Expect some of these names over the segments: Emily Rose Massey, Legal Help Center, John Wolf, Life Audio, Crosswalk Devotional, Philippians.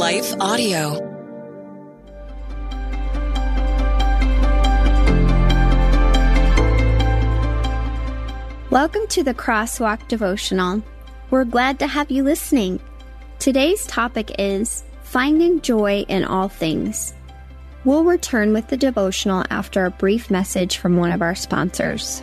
Life Audio. Welcome to the Crosswalk Devotional. We're glad to have you listening. Today's topic is Finding Joy in All Things. We'll return with the devotional after a brief message from one of our sponsors.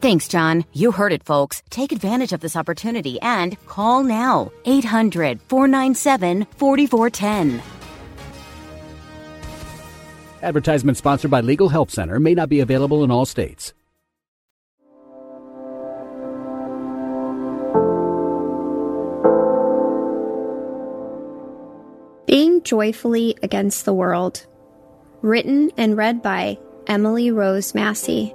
Thanks, John. You heard it, folks. Take advantage of this opportunity and call now. 800-497-4410. Advertisement sponsored by Legal Help Center. May not be available in all states. Being Joyfully Against the World. Written and read by Emily Rose Massey.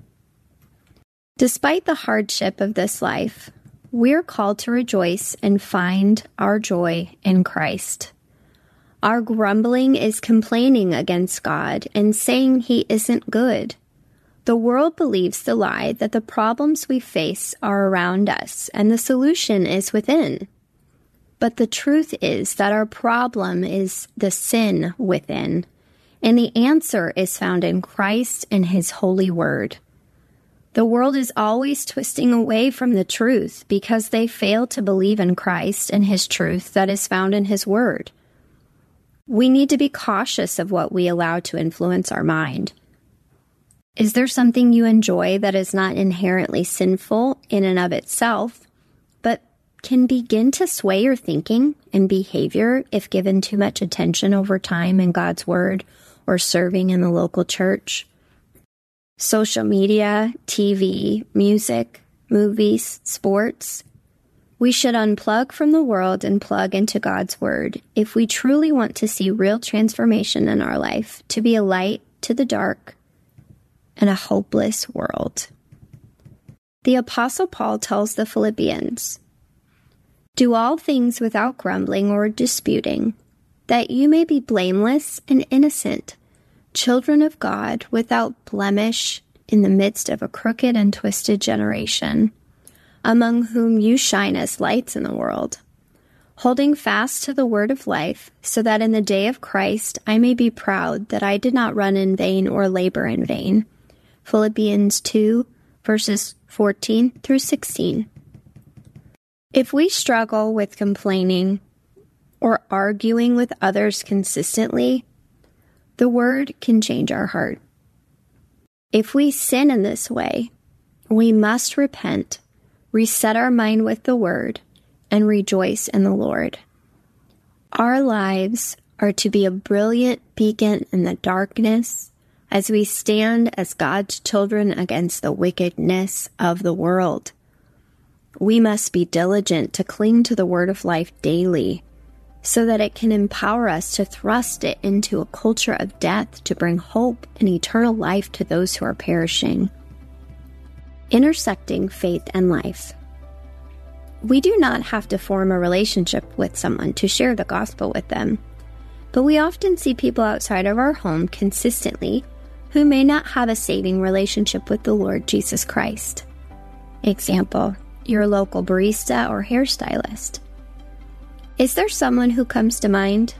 Despite the hardship of this life, we're called to rejoice and find our joy in Christ. Our grumbling is complaining against God and saying He isn't good. The world believes the lie that the problems we face are around us and the solution is within. But the truth is that our problem is the sin within, and the answer is found in Christ and His holy word. The world is always twisting away from the truth because they fail to believe in Christ and His truth that is found in His word. We need to be cautious of what we allow to influence our mind. Is there something you enjoy that is not inherently sinful in and of itself, but can begin to sway your thinking and behavior if given too much attention over time in God's word or serving in the local church? Social media, TV, music, movies, sports. We should unplug from the world and plug into God's word if we truly want to see real transformation in our life, to be a light to the dark and a hopeless world. The Apostle Paul tells the Philippians, "Do all things without grumbling or disputing, that you may be blameless and innocent, children of God, without blemish in the midst of a crooked and twisted generation, among whom you shine as lights in the world, holding fast to the word of life, so that in the day of Christ I may be proud that I did not run in vain or labor in vain." Philippians 2, verses 14 through 16. If we struggle with complaining or arguing with others consistently, the word can change our heart. If we sin in this way, we must repent, reset our mind with the Word, and rejoice in the Lord. Our lives are to be a brilliant beacon in the darkness as we stand as God's children against the wickedness of the world. We must be diligent to cling to the Word of life daily so that it can empower us to thrust it into a culture of death to bring hope and eternal life to those who are perishing. Intersecting faith and life. We do not have to form a relationship with someone to share the gospel with them, but we often see people outside of our home consistently who may not have a saving relationship with the Lord Jesus Christ. Example, your local barista or hairstylist. Is there someone who comes to mind?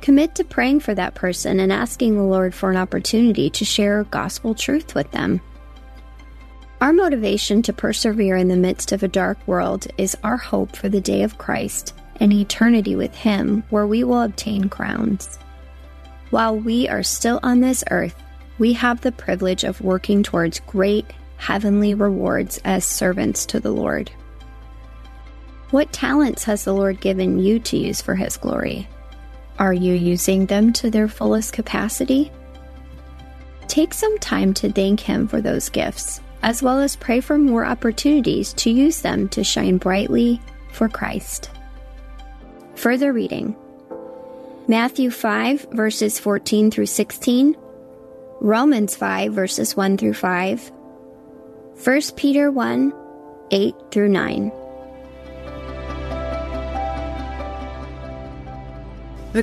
Commit to praying for that person and asking the Lord for an opportunity to share gospel truth with them. Our motivation to persevere in the midst of a dark world is our hope for the day of Christ and eternity with Him, where we will obtain crowns. While we are still on this earth, we have the privilege of working towards great heavenly rewards as servants to the Lord. What talents has the Lord given you to use for His glory? Are you using them to their fullest capacity? Take some time to thank Him for those gifts, as well as pray for more opportunities to use them to shine brightly for Christ. Further reading, Matthew 5, verses 14 through 16, Romans 5, verses 1 through 5, 1 Peter 1, 8 through 9. The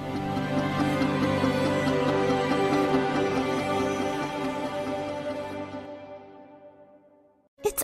It's